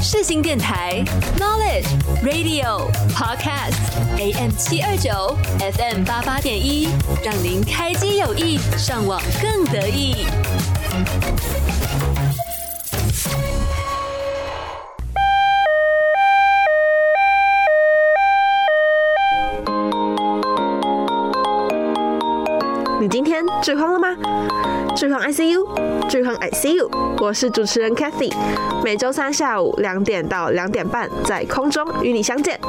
世新电台 Knowledge Radio Podcast AM729 FM88.1，让您开机有益，上网更得意。你今天最慌了吗？最慌 ICU， 最慌 ICU， 我是主持人 Kathy， 每周三下午2点到2点半在空中与你相见。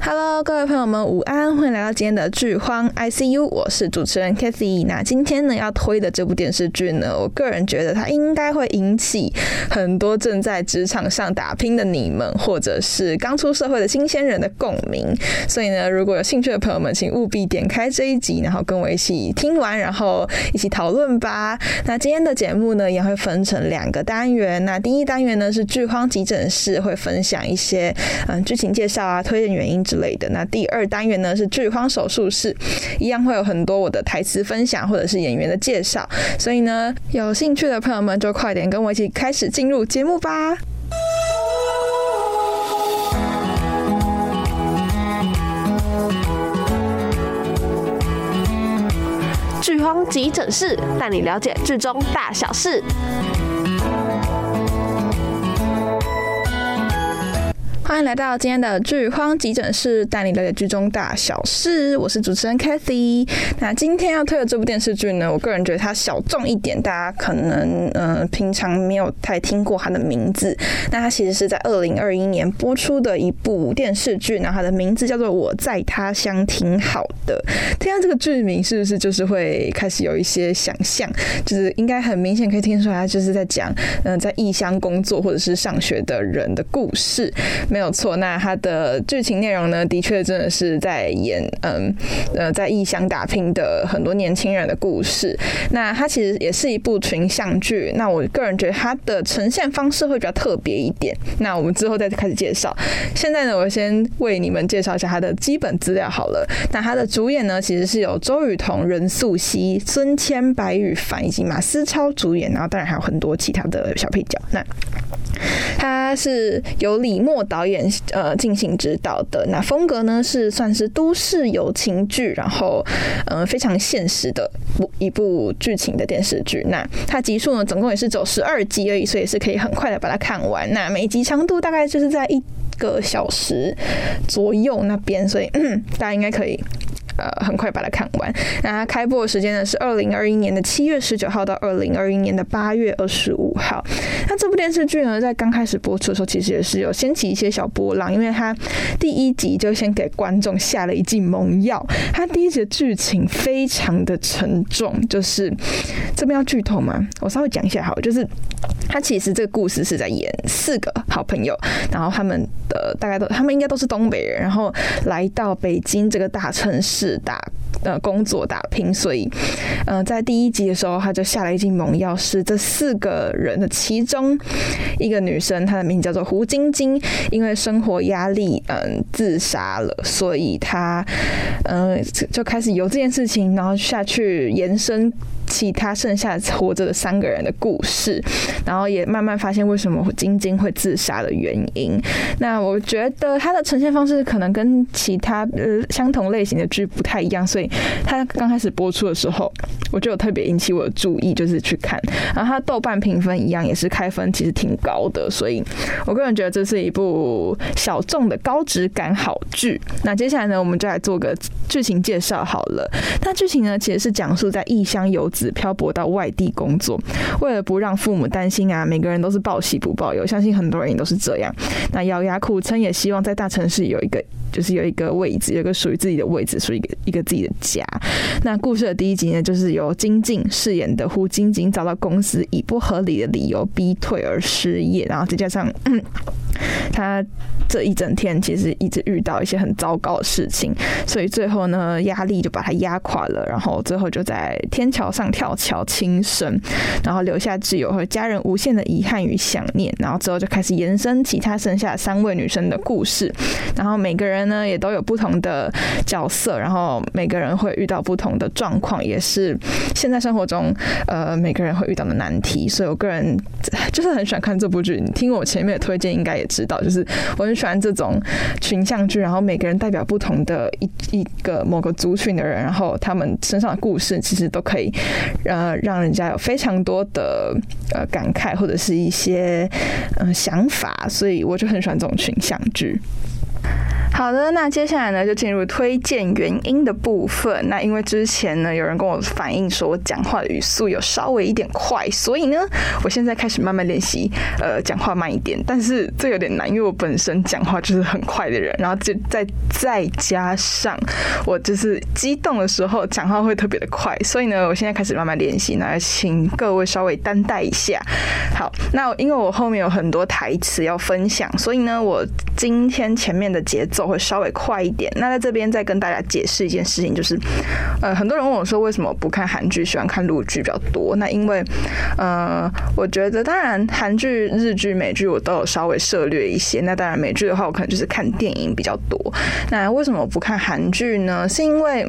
Hello， 各位朋友们，午安！欢迎来到今天的剧荒 ICU， 我是主持人 Kathy。那今天呢要推的这部电视剧呢，我个人觉得它应该会引起很多正在职场上打拼的你们，或者是刚出社会的新鲜人的共鸣。所以呢，如果有兴趣的朋友们，请务必点开这一集，然后跟我一起听完，然后一起讨论吧。那今天的节目呢也会分成2个单元。那第一单元呢是剧荒急诊室，会分享一些剧情介绍啊、推荐原因之类的。那第2单元呢是剧荒手术室，一样会有很多我的台词分享或者是演员的介绍，所以呢有兴趣的朋友们就快点跟我一起开始进入节目吧。剧荒急诊室带你了解剧中大小事。欢迎来到今天的剧荒急诊室，带你了解剧中大小事。我是主持人 Kathy。那今天要推的这部电视剧呢，我个人觉得它小众一点，大家可能平常没有太听过它的名字。那它其实是在2021年播出的一部电视剧，然后它的名字叫做《我在他乡挺好的》。听到这个剧名，是不是就是会开始有一些想象？就是应该很明显可以听出来，它就是在讲在异乡工作或者是上学的人的故事。没有错，那它的剧情内容呢，的确真的是在演在异乡打拼的很多年轻人的故事。那它其实也是一部群像剧，那我个人觉得它的呈现方式会比较特别一点。那我们之后再开始介绍。现在呢，我先为你们介绍一下它的基本资料好了。那它的主演呢，其实是有周雨彤、任素汐、孙千、白宇凡以及马思超主演，然后当然还有很多其他的小配角。那它是由李默导演进行指导的，那风格呢是算是都市友情剧，然后非常现实的一部剧情的电视剧。那它集数呢总共也是只有12集而已，所以是可以很快的把它看完。那每集长度大概就是在1个小时左右那边，所以大家应该可以很快把它看完。那它开播的时间呢是2021年的7月19号到2021年的8月25号。那这部电视剧呢，在刚开始播出的时候，其实也是有掀起一些小波浪，因为它第1集就先给观众下了一剂猛药。它第1集的剧情非常的沉重，就是这边要剧透吗？我稍微讲一下好了，就是它其实这个故事是在演4个好朋友，然后他们的大概都他们应该都是东北人，然后来到北京这个大城市工作打拼，所以在第1集的时候他就下了一剂猛药，是这4个人的其中一个女生，她的名字叫做胡晶晶，因为生活压力自杀了，所以她就开始由这件事情然后下去延伸其他剩下活着的3个人的故事，然后也慢慢发现为什么晶晶会自杀的原因。那我觉得它的呈现方式可能跟其他相同类型的剧不太一样，所以它刚开始播出的时候我就有特别引起我的注意，就是去看。然后它豆瓣评分一样也是开分其实挺高的，所以我个人觉得这是一部小众的高质感好剧。那接下来呢，我们就来做个剧情介绍好了。那剧情呢其实是讲述在异乡游子漂泊到外地工作，为了不让父母担心啊，每个人都是报喜不报忧，相信很多人也都是这样。那咬牙苦撑，也希望在大城市有一个位置，有一个属于自己的位置，属于一个自己的家。那故事的第1集呢，就是由金靖饰演的胡晶晶遭到公司以不合理的理由逼退而失业，然后再加上他这一整天其实一直遇到一些很糟糕的事情，所以最后呢压力就把他压垮了，然后最后就在天桥上跳桥轻生，然后留下挚友和家人无限的遗憾与想念，然后之后就开始延伸其他剩下3位女生的故事，然后每个人呢也都有不同的角色，然后每个人会遇到不同的状况，也是现在生活中每个人会遇到的难题，所以我个人就是很喜欢看这部剧。你听我前面的推荐应该也知道，就是我很喜欢这种群像剧，然后每个人代表不同的一个某个族群的人，然后他们身上的故事其实都可以让人家有非常多的感慨或者是一些想法，所以我就很喜欢这种群像剧。好的，那接下来呢就进入推荐原因的部分。那因为之前呢有人跟我反映说我讲话的语速有稍微一点快，所以呢我现在开始慢慢练习讲话慢一点，但是这有点难，因为我本身讲话就是很快的人，然后就再加上我就是激动的时候讲话会特别的快，所以呢我现在开始慢慢练习，那请各位稍微担待一下。好，那因为我后面有很多台词要分享，所以呢我今天前面的节奏会稍微快一点。那在这边再跟大家解释一件事情，就是很多人问我说为什么不看韩剧，喜欢看陆剧比较多。那因为我觉得当然韩剧、日剧、美剧我都有稍微涉略一些，那当然美剧的话我可能就是看电影比较多。那为什么我不看韩剧呢？是因为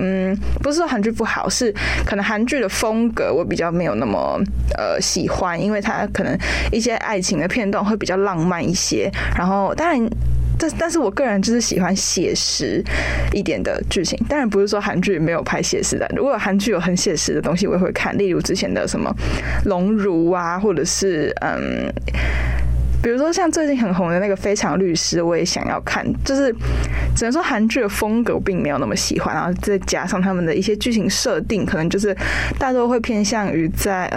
不是说韩剧不好，是可能韩剧的风格我比较没有那么喜欢，因为它可能一些爱情的片段会比较浪漫一些，然后当然但是我个人就是喜欢写实一点的剧情，当然不是说韩剧没有拍写实的，如果韩剧有很写实的东西我也会看，例如之前的什么熔炉啊，或者是比如说像最近很红的那个《非常律师》我也想要看，就是只能说韩剧的风格我并没有那么喜欢，然后再加上他们的一些剧情设定可能就是大多会偏向于在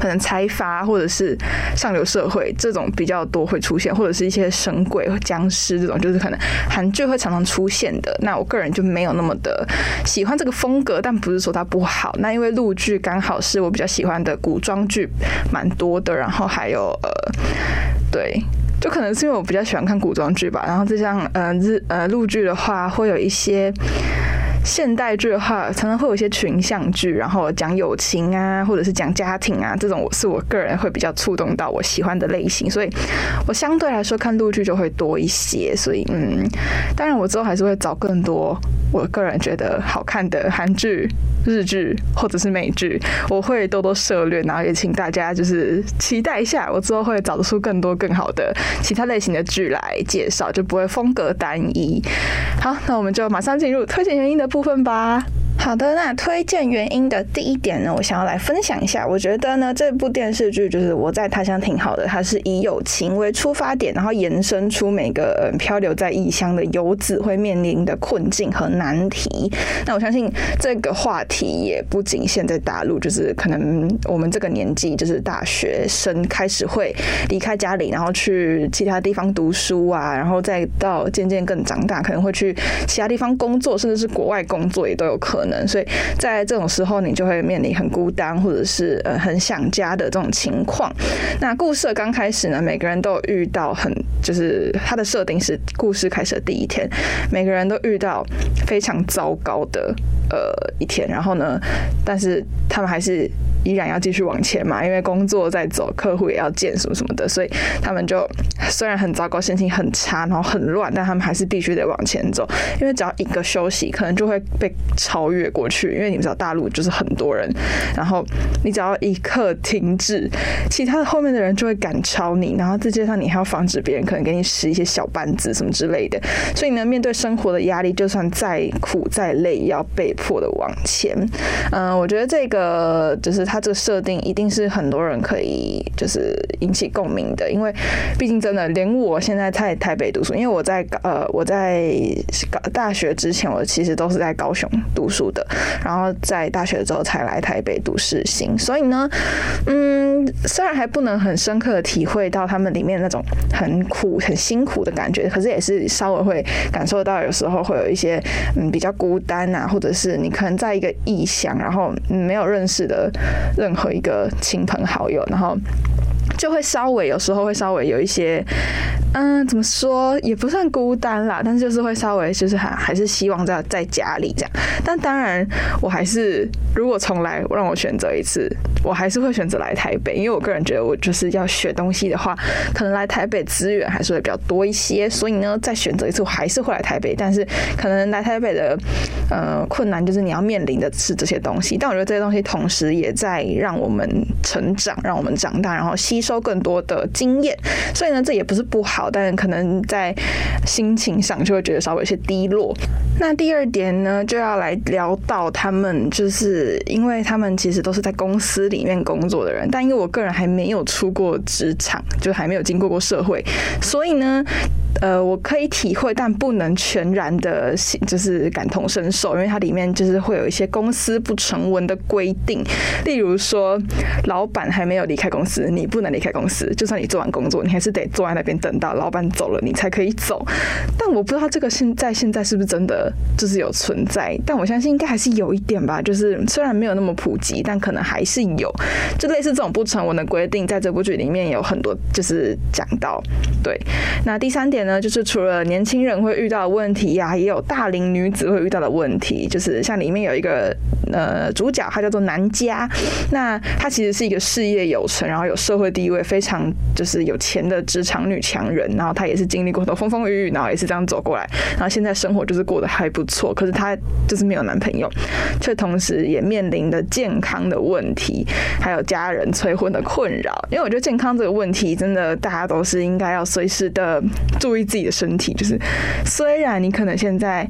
可能财阀或者是上流社会这种比较多会出现，或者是一些神鬼或僵尸这种就是可能韩剧会常常出现的，那我个人就没有那么的喜欢这个风格，但不是说它不好。那因为陆剧刚好是我比较喜欢的古装剧蛮多的，然后还有对，就可能是因为我比较喜欢看古装剧吧，然后就像陆剧的话会有一些现代剧的话常常会有一些群像剧，然后讲友情啊或者是讲家庭啊，这种我个人会比较触动到我喜欢的类型，所以我相对来说看陆剧就会多一些，所以当然我之后还是会找更多我个人觉得好看的韩剧、日剧或者是美剧，我会多多涉略，然后也请大家就是期待一下，我之后会找出更多更好的其他类型的剧来介绍，就不会风格单一。好，那我们就马上进入推荐原因的部分吧。好的，那推荐原因的第一点呢，我想要来分享一下。我觉得呢，这部电视剧就是《我在他乡挺好的》，它是以友情为出发点，然后延伸出每个漂流在异乡的游子会面临的困境和难题。那我相信这个话题也不仅限在大陆，就是可能我们这个年纪，就是大学生开始会离开家里，然后去其他地方读书啊，然后再到渐渐更长大，可能会去其他地方工作，甚至是国外工作也都有可能。所以在这种时候你就会面临很孤单或者是很想家的这种情况。那故事刚开始呢，每个人都遇到就是它的设定是故事开始的第一天，每个人都遇到非常糟糕的一天，然后呢但是他们还是依然要继续往前嘛，因为工作在走，客户也要见什么什么的，所以他们就虽然很糟糕，心情很差，然后很乱，但他们还是必须得往前走，因为只要一个休息可能就会被超越过去，因为你们知道大陆就是很多人，然后你只要一刻停滞，其他的后面的人就会赶超你，然后再加上你还要防止别人可能给你使一些小绊子什么之类的，所以呢面对生活的压力，就算再苦再累也要被迫的往前。我觉得这个就是它这个设定一定是很多人可以就是引起共鸣的，因为毕竟真的连我现在在台北读书，因为我在大学之前我其实都是在高雄读书的，然后在大学之后才来台北读世新，所以呢虽然还不能很深刻的体会到他们里面那种很苦很辛苦的感觉，可是也是稍微会感受到有时候会有一些比较孤单啊，或者是你可能在一个异乡，然后没有认识的任何一个亲朋好友，然后就会稍微有时候会稍微有一些，怎么说也不算孤单啦，但是就是会稍微就是还是希望在家里这样。但当然，我还是如果重来让我选择一次，我还是会选择来台北，因为我个人觉得我就是要学东西的话，可能来台北资源还是会比较多一些，所以呢，再选择一次我还是会来台北，但是可能来台北的困难就是你要面临的是这些东西。但我觉得这些东西同时也在让我们成长，让我们长大，然后吸收更多的经验。所以呢，这也不是不好，但可能在心情上就会觉得稍微有些低落。那第二点呢，就要来聊到他们，就是因为他们其实都是在公司里面工作的人，但因为我个人还没有出过职场，就还没有经过过社会，所以呢我可以体会，但不能全然的，就是感同身受，因为它里面就是会有一些公司不成文的规定，例如说，老板还没有离开公司，你不能离开公司，就算你做完工作，你还是得坐在那边等到老板走了，你才可以走。但我不知道这个现在是不是真的就是有存在，但我相信应该还是有一点吧，就是虽然没有那么普及，但可能还是有，就类似这种不成文的规定，在这部剧里面有很多就是讲到。对，那第三点呢，就是除了年轻人会遇到的问题呀，也有大龄女子会遇到的问题。就是像里面有一个主角，他叫做南佳，那他其实是一个事业有成，然后有社会地位，非常就是有钱的职场女强人。然后他也是经历过的风风雨雨，然后也是这样走过来，然后现在生活就是过得还不错。可是他就是没有男朋友，却同时也面临的健康的问题，还有家人催婚的困扰。因为我觉得健康这个问题，真的大家都是应该要随时的注意自己的身体，就是虽然你可能现在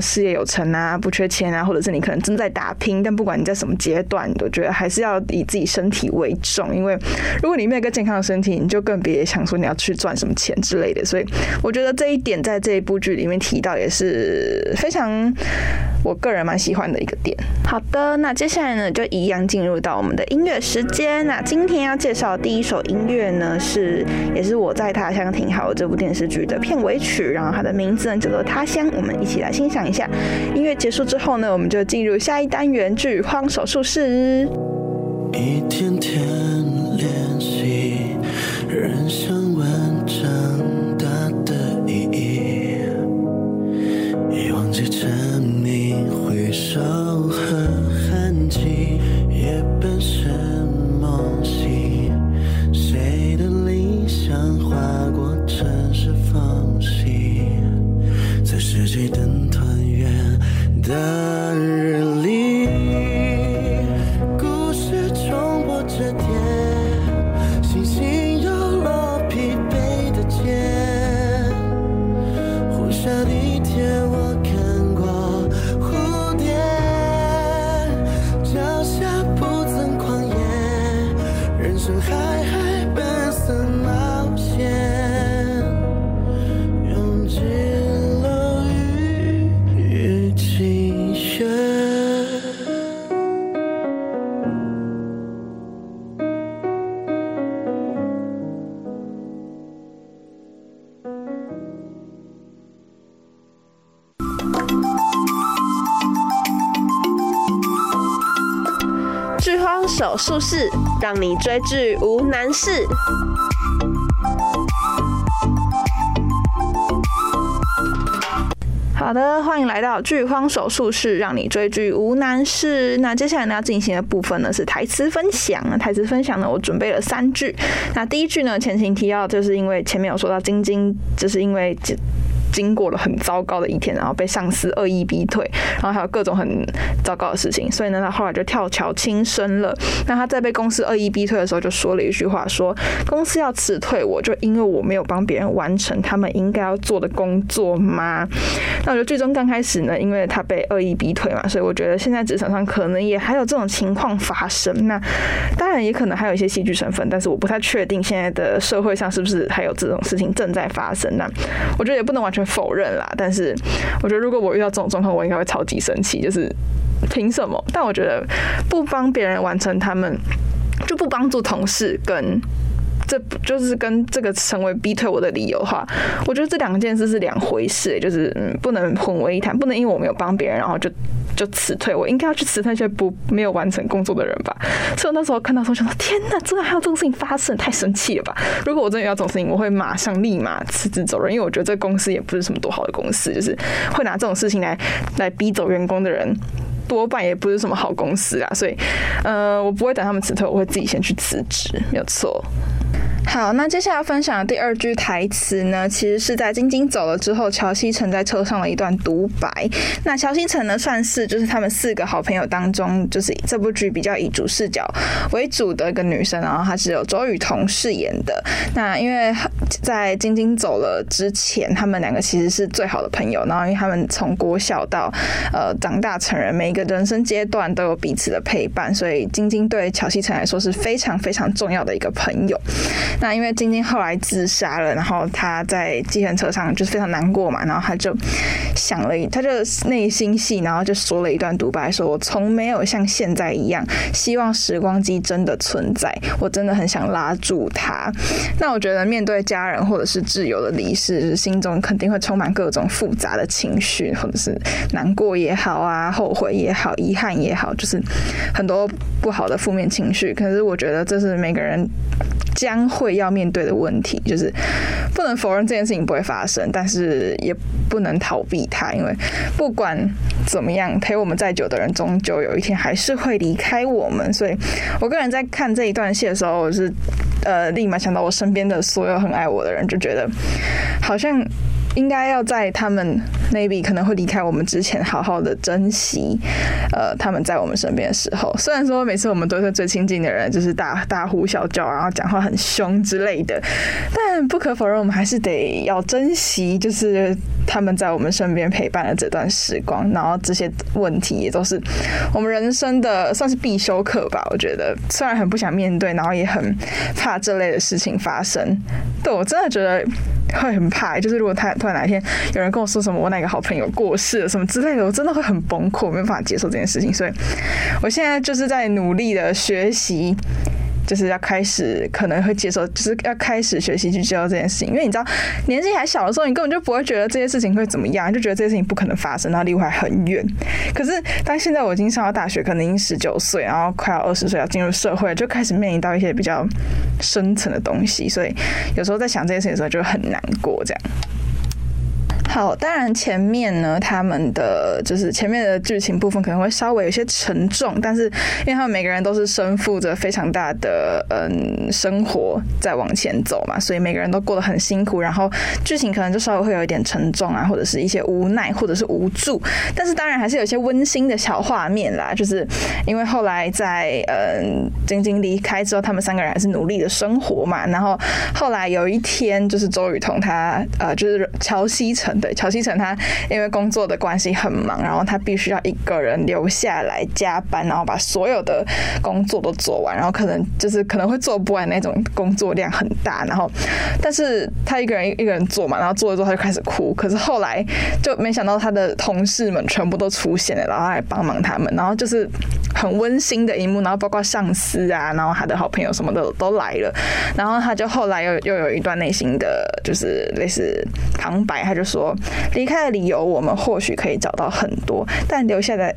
事业有成啊，不缺钱啊，或者是你可能正在打拼，但不管你在什么阶段，我觉得还是要以自己身体为重，因为如果你没有一个健康的身体，你就更别想说你要去赚什么钱之类的。所以我觉得这一点在这一部剧里面提到，也是非常我个人蛮喜欢的一个点。好的，那接下来呢，就一样进入到我们的音乐时间。那今天要介绍的第一首音乐呢，也是我在他乡挺好这部电视剧的片尾曲，然后它的名字呢叫做《他乡》，我们一起来欣赏一下。音乐结束之后呢，我们就进入下一单元剧荒手术室。一天天练习人生完整大的意义，也忘记沉溺回首和痕迹，也本身梦醒谁的理想划过城市缝隙，在世纪等团圆的日历，故事重播着点星星摇落疲惫的肩，呼啸地铁我看过蝴蝶，脚下不曾狂野，人生海奔散冒险，手术室让你追剧无难事。好的，欢迎来到剧荒手术室，让你追剧无难事。那接下来呢，要进行的部分呢是台词分享。台词分享呢，我准备了三句。那第一句呢，前情提要，就是因为前面有说到晶晶，就是因为经过了很糟糕的一天，然后被上司恶意逼退，然后还有各种很糟糕的事情，所以呢，他后来就跳桥轻生了。那他在被公司恶意逼退的时候，就说了一句话说，公司要辞退我，就因为我没有帮别人完成他们应该要做的工作吗？那我觉得剧中刚开始呢，因为他被恶意逼退嘛，所以我觉得现在职场上可能也还有这种情况发生。那当然也可能还有一些戏剧成分，但是我不太确定现在的社会上是不是还有这种事情正在发生。那我觉得也不能完全否认啦，但是我觉得如果我遇到这种状况，我应该会超级生气，就是凭什么？但我觉得不帮别人完成他们，就不帮助同事跟。这就是跟这个成为逼退我的理由的话，我觉得这两件事是两回事，就是不能混为一谈，不能因为我没有帮别人，然后就就辞退，我应该要去辞退那些没有完成工作的人吧。所以我那时候看到的时候想说，天哪，真的还有这种事情发生，太生气了吧！如果我真的遇到这种事情，我会立马辞职走人，因为我觉得这个公司也不是什么多好的公司，就是会拿这种事情来逼走员工的人，多半也不是什么好公司啊，所以，我不会等他们辞退，我会自己先去辞职，没有错。好，那接下来分享的第二句台词呢，其实是在晶晶走了之后，乔西晨在车上的一段独白。那乔西晨呢，算是就是他们4个好朋友当中，就是这部剧比较以主视角为主的一个女生，然后她是由周雨彤饰演的。那因为在晶晶走了之前，他们2个其实是最好的朋友，然后因为他们从国小到长大成人，每一个人生阶段都有彼此的陪伴，所以晶晶对乔西晨来说是非常非常重要的一个朋友。那因为晶晶后来自杀了，然后她在计程车上就是非常难过嘛，然后她就内心戏，然后就说了一段独白，说我从没有像现在一样希望时光机真的存在，我真的很想拉住她。那我觉得面对家人或者是挚友的离世，就是心中肯定会充满各种复杂的情绪，或者是难过也好啊，后悔也好，遗憾也好，就是很多不好的负面情绪。可是我觉得这是每个人将会要面对的问题，就是不能否认这件事情不会发生，但是也不能逃避它，因为不管怎么样，陪我们再久的人终究有一天还是会离开我们。所以我个人在看这一段戏的时候，我是立马想到我身边的所有很爱我的人，就觉得好像应该要在他们 maybe 可能会离开我们之前，好好的珍惜他们在我们身边的时候。虽然说每次我们都是最亲近的人，就是大呼小叫，然后讲话很凶之类的，但不可否认，我们还是得要珍惜，就是他们在我们身边陪伴的这段时光。然后这些问题也都是我们人生的算是必修课吧。我觉得虽然很不想面对，然后也很怕这类的事情发生，对，我真的觉得会很怕，就是如果他突然哪一天有人跟我说什么我哪个好朋友过世了什么之类的，我真的会很崩溃，我没有办法接受这件事情。所以我现在就是在努力的学习，就是要开始可能会接受，就是要开始学习去接受这件事情。因为你知道年纪还小的时候，你根本就不会觉得这些事情会怎么样，就觉得这些事情不可能发生，然后离我还很远。可是但现在我已经上到大学，可能已经19岁，然后快要20岁，要进入社会，就开始面临到一些比较深层的东西，所以有时候在想这件事情的时候就很难过这样。好，当然前面呢，他们的就是前面的剧情部分可能会稍微有些沉重，但是因为他们每个人都是身负着非常大的生活在往前走嘛，所以每个人都过得很辛苦，然后剧情可能就稍微会有一点沉重啊，或者是一些无奈，或者是无助。但是当然还是有一些温馨的小画面啦，就是因为后来在晶晶离开之后，他们3个人还是努力的生活嘛。然后后来有一天，就是周雨彤他就是乔西晨。对，乔西晨他因为工作的关系很忙，然后他必须要一个人留下来加班，然后把所有的工作都做完，然后可能会做不完那种，工作量很大。然后但是他一个人做嘛，然后做了之后他就开始哭。可是后来就没想到他的同事们全部都出现了，然后来帮忙他们，然后就是很温馨的一幕。然后包括上司啊，然后他的好朋友什么的都来了，然后他就后来又有一段内心的就是类似旁白，他就说离开的理由我们或许可以找到很多，但留下来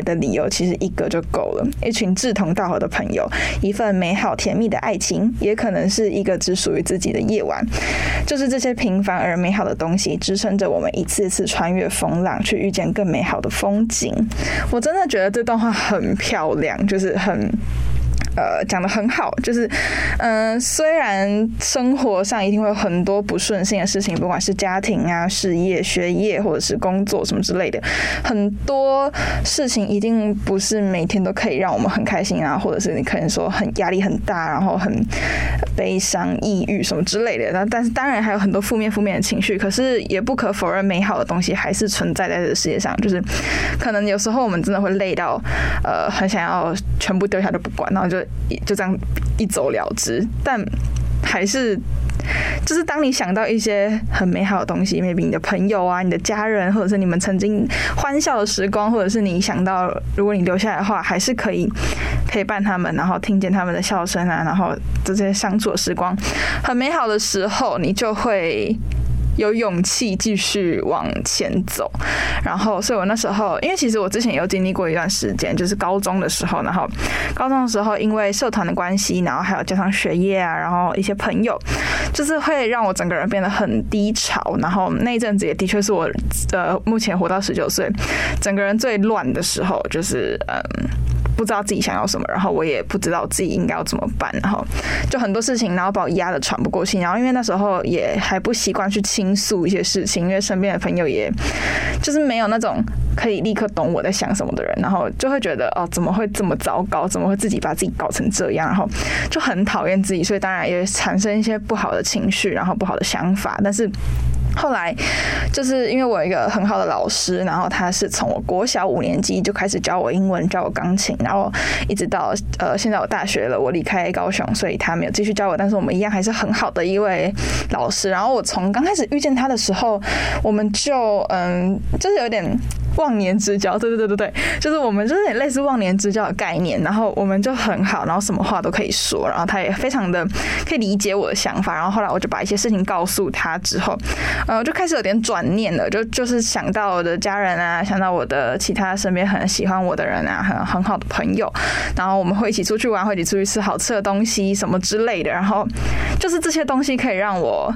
的理由其实一个就够了，一群志同道合的朋友，一份美好甜蜜的爱情，也可能是一个只属于自己的夜晚。就是这些平凡而美好的东西支撑着我们一次次穿越风浪，去遇见更美好的风景。我真的觉得这段话很漂亮，就是很讲得很好，就是虽然生活上一定会有很多不顺心的事情，不管是家庭啊、事业、学业或者是工作什么之类的，很多事情一定不是每天都可以让我们很开心啊，或者是你可能说很压力很大，然后很悲伤、抑郁什么之类的。但是当然还有很多负面的情绪，可是也不可否认，美好的东西还是存在在这个世界上。就是可能有时候我们真的会累到很想要全部丢下就不管，然后就这样一走了之，但还是就是当你想到一些很美好的东西 maybe 你的朋友啊、你的家人，或者是你们曾经欢笑的时光，或者是你想到如果你留下来的话还是可以陪伴他们，然后听见他们的笑声啊，然后这些相处的时光很美好的时候，你就会有勇气继续往前走。然后所以我那时候，因为其实我之前有经历过一段时间，就是高中的时候，然后高中的时候因为社团的关系，然后还有加上学业啊，然后一些朋友，就是会让我整个人变得很低潮。然后那一阵子也的确是我目前活到19岁整个人最乱的时候，就是不知道自己想要什么，然后我也不知道自己应该要怎么办，然后就很多事情，然后把我压得喘不过气。然后因为那时候也还不习惯去倾诉一些事情，因为身边的朋友也就是没有那种可以立刻懂我在想什么的人，然后就会觉得哦，怎么会这么糟糕，怎么会自己把自己搞成这样，然后就很讨厌自己，所以当然也产生一些不好的情绪，然后不好的想法。但是后来就是因为我有一个很好的老师，然后他是从我国小5年级就开始教我英文，教我钢琴，然后一直到现在我大学了，我离开高雄，所以他没有继续教我，但是我们一样还是很好的一位老师。然后我从刚开始遇见他的时候，我们就就是有点忘年之交，对，就是我们就是有点类似忘年之交的概念，然后我们就很好，然后什么话都可以说，然后他也非常的可以理解我的想法。然后后来我就把一些事情告诉他之后，我就开始有点转念了，就是想到我的家人啊，想到我的其他身边很喜欢我的人啊，很好的朋友，然后我们会一起出去玩，会一起出去吃好吃的东西什么之类的。然后就是这些东西可以让我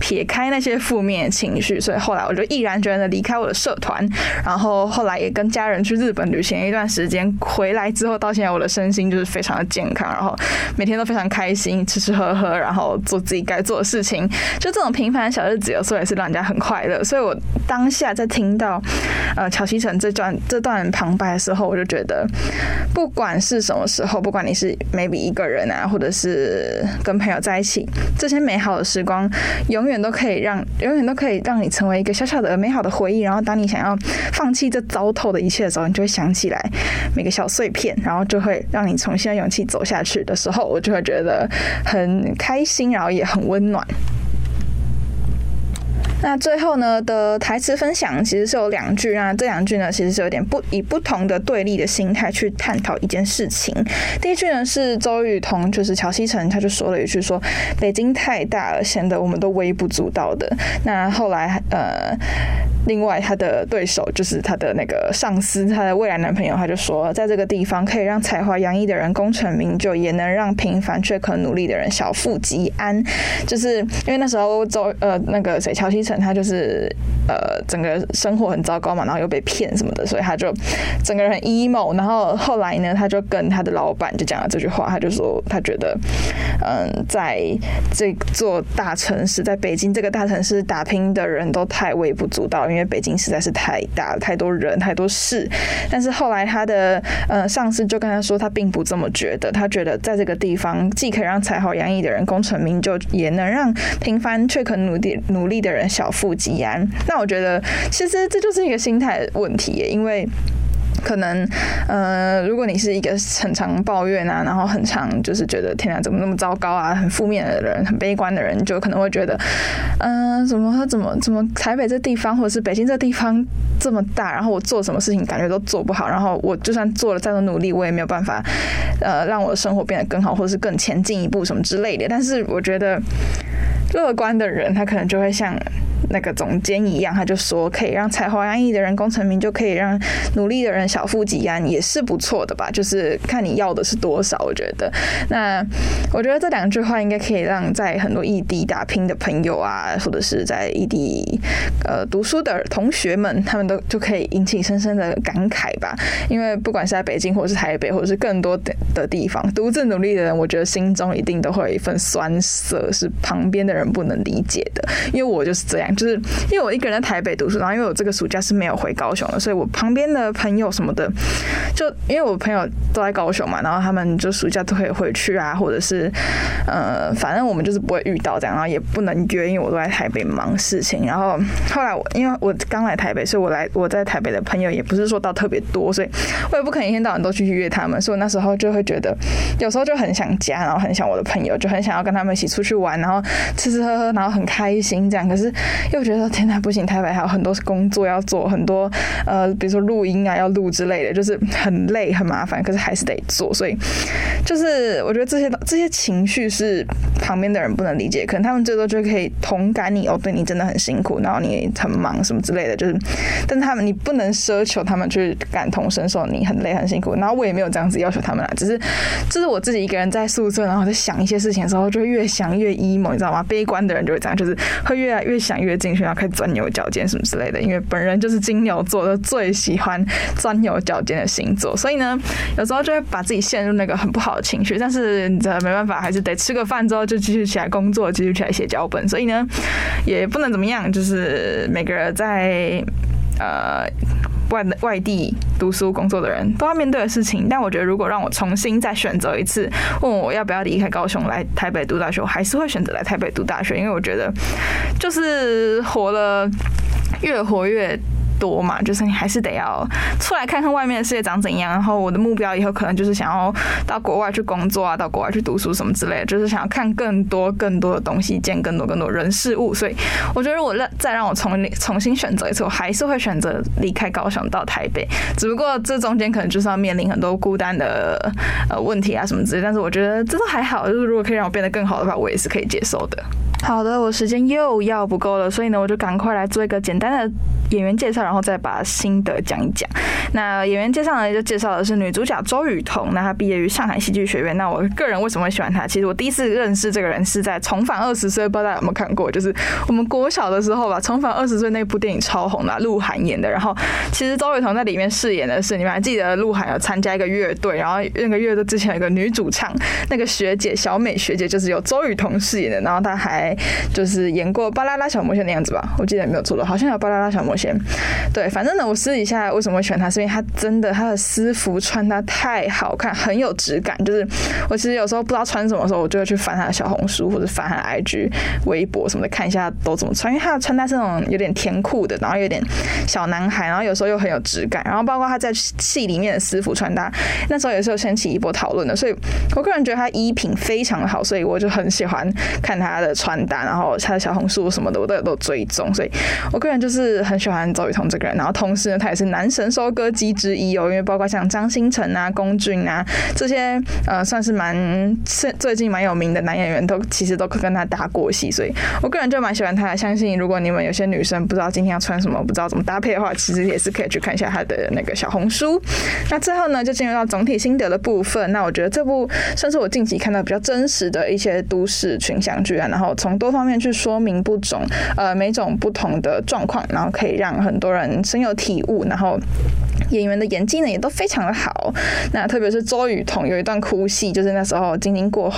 撇开那些负面情绪，所以后来我就毅然决然的离开我的社团，然后后来也跟家人去日本旅行一段时间，回来之后到现在我的身心就是非常的健康，然后每天都非常开心，吃吃喝喝，然后做自己该做的事情，就这种平凡的小日子有时候也是让人家很快乐。所以我当下在听到乔西城这段旁白的时候，我就觉得不管是什么时候，不管你是 maybe 一个人啊，或者是跟朋友在一起，这些美好的时光永远都可以让你成为一个小小的美好的回忆。然后当你想要放弃这糟透的一切的时候，你就会想起来每个小碎片，然后就会让你重新有勇气走下去的时候，我就会觉得很开心，然后也很温暖。那最后呢的台词分享其实是有2句，那这2句呢其实是有点以不同的对立的心态去探讨一件事情。第一句呢是周雨彤，就是乔西城，他就说了一句说北京太大了，显得我们都微不足道的。那后来另外他的对手就是他的那个上司，他的未来男朋友，他就说在这个地方可以让才华洋溢的人功成名就，也能让平凡却可努力的人小富即安。就是因为那时候那个谁乔西城他就是整个生活很糟糕嘛，然后又被骗什么的，所以他就整个人很 emo。 然后后来呢他就跟他的老板就讲了这句话，他就说他觉得在这座大城市，在北京这个大城市打拼的人都太微不足道，因为北京实在是太大了，太多人太多事。但是后来他的上司就跟他说他并不这么觉得，他觉得在这个地方既可以让才华洋溢的人功成名就，也能让平凡却可努力的人小富即安。那我觉得其实这就是一个心态问题耶，因为可能如果你是一个很常抱怨啊，然后很常就是觉得天啊怎么那么糟糕啊，很负面的人，很悲观的人，就可能会觉得怎么台北这地方或者是北京这地方这么大，然后我做什么事情感觉都做不好，然后我就算做了再多努力，我也没有办法让我的生活变得更好，或者是更前进一步什么之类的。但是我觉得乐观的人他可能就会像那个总监一样，他就说可以让才华洋溢的人功成名就，可以让努力的人小富即安，也是不错的吧，就是看你要的是多少。我觉得那我觉得这2句话应该可以让在很多异地打拼的朋友啊，或者是在异地读书的同学们，他们都就可以引起深深的感慨吧。因为不管是在北京或是台北或是更多的地方，独自努力的人，我觉得心中一定都会有一份酸涩，是旁边的人不能理解的。因为我就是这样，就是因为我一个人在台北读书，然后因为我这个暑假是没有回高雄的，所以我旁边的朋友什么的，就因为我朋友都在高雄嘛，然后他们就暑假都可以回去啊，或者是反正我们就是不会遇到这样，然后也不能约，因为我都在台北忙事情。然后后来因为我刚来台北，所以我在台北的朋友也不是说到特别多，所以我也不可能一天到晚都去约他们，所以我那时候就会觉得有时候就很想家，然后很想我的朋友，就很想要跟他们一起出去玩，然后吃吃喝喝，然后很开心这样。可是又觉得天哪不行，台北还有很多工作要做，很多比如说录音啊要录之类的，就是很累很麻烦，可是还是得做。所以就是我觉得这些情绪是旁边的人不能理解，可能他们最多就可以同感你，哦对你真的很辛苦，然后你很忙什么之类的，就是但他们你不能奢求他们去感同身受你很累很辛苦，然后我也没有这样子要求他们啦，只是我自己一个人在宿舍，然后在想一些事情的时候就会越想越 emo， 你知道吗？悲观的人就会这样，就是会越来越想越进去，然后开始钻牛角尖什么之类的，因为本人就是金牛座的，最喜欢钻牛角尖的星座，所以呢有时候就会把自己陷入那个很不好的情绪，但是你知道没办法，还是得吃个饭之后就继续起来工作，继续起来写脚本，所以呢也不能怎么样，就是每个人在外地读书工作的人都要面对的事情。但我觉得如果让我重新再选择一次，问我要不要离开高雄来台北读大学，我还是会选择来台北读大学，因为我觉得就是活了越活越多嘛，就是你还是得要出来看看外面的世界长怎样。然后我的目标以后可能就是想要到国外去工作啊，到国外去读书什么之类的，就是想要看更多的东西，见更多人事物。所以我觉得如果再让我重新选择一次，我还是会选择离开高雄到台北，只不过这中间可能就是要面临很多孤单的问题啊什么之类的，但是我觉得这都还好，就是如果可以让我变得更好的话，我也是可以接受的。好的，我时间又要不够了，所以呢我就赶快来做一个简单的演员介绍，然后再把心得讲一讲。那演员介绍呢，就介绍的是女主角周雨彤，那她毕业于上海戏剧学院。那我个人为什么会喜欢她，其实我第一次认识这个人是在《重返20岁》，不知道大家有没有看过，就是我们国小的时候吧，《重返20岁》那部电影超红的，鹿晗演的。然后其实周雨彤在里面饰演的是，你们还记得鹿晗有参加一个乐队，然后那个乐队之前有一个女主唱，那个学姐小美学姐就是由周雨彤饰演的，然后她还就是演过《巴啦啦小魔仙》那样子吧，我记得没有错的，好像有《巴啦啦小魔仙》。对，反正呢我私底下为什么会选他，是因为他真的他的私服穿搭太好看，很有质感，就是我其实有时候不知道穿什么的时候，我就会去翻他的小红书或者翻他的 IG 微博什么的，看一下都怎么穿，因为他的穿搭是那种有点甜酷的，然后有点小男孩，然后有时候又很有质感，然后包括他在戏里面的私服穿搭，那时候也是有掀起一波讨论的，所以我个人觉得他衣品非常好，所以我就很喜欢看他的穿搭，然后他的小红书什么的我都有追踪，所以我个人就是很喜欢周雨彤这个人。然后同时呢，他也是男神收割机之一哦，因为包括像张新成啊、龚俊啊这些算是最近蛮有名的男演员，都其实都跟他搭过戏，所以我个人就蛮喜欢他。相信如果你们有些女生不知道今天要穿什么，不知道怎么搭配的话，其实也是可以去看一下他的那个小红书。那最后呢，就进入到总体心得的部分。那我觉得这部算是我近期看到比较真实的一些都市群像剧啊，然后从多方面去说明每种不同的状况，然后可以让很多人深有体悟，然后演员的演技呢也都非常的好。那特别是周雨彤有一段哭戏，就是那时候晶晶过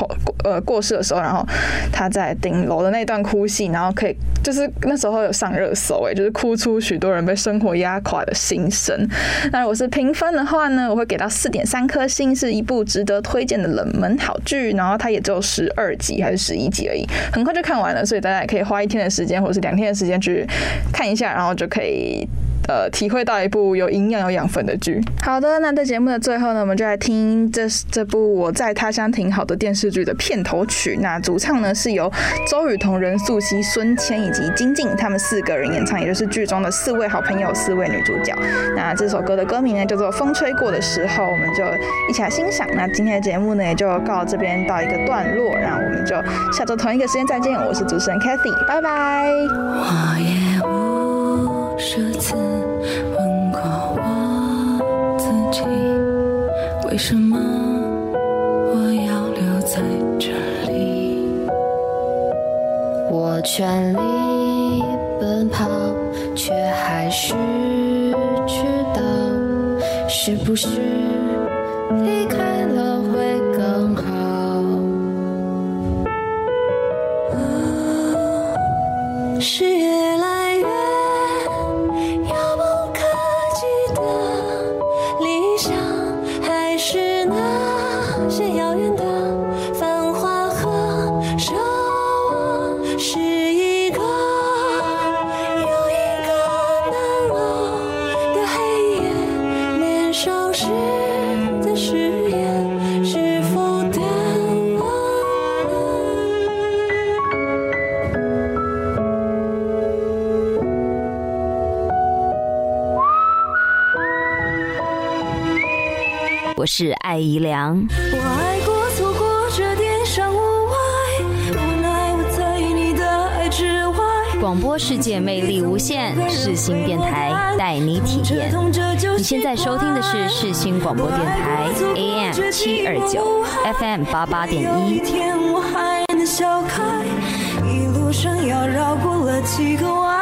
世的时候，然后她在顶楼的那段哭戏，然后可以就是那时候有上热搜，就是哭出许多人被生活压垮的心声。那我是评分的话呢，我会给到 4.3 颗星，是一部值得推荐的冷门好剧。然后它也只有12集还是11集而已，很快就看完了，所以大家也可以花1天的时间或者是2天的时间去看一下，然后就可以体会到一部有营养有养分的剧。好的，那在节目的最后呢，我们就来听这部我在他乡挺好的电视剧的片头曲。那主唱呢是由周雨彤、任素汐、孙千以及金靖他们4个人演唱，也就是剧中的4位好朋友、4位女主角。那这首歌的歌名呢叫做《风吹过的时候》，我们就一起来欣赏。那今天的节目呢也就到这边到一个段落，然后我们就下周同一个时间再见。我是主持人 Kathy， 拜拜。我也无数次问过我自己，为什么我要留在这里？我全力奔跑，却还是知道，是不是离开了会更好？是越来越我是艾怡良。广播世界魅力无限，世新电台带你体验。你现在收听的是世新广播电台 AM729 FM88.1。一路上要绕过了几个弯。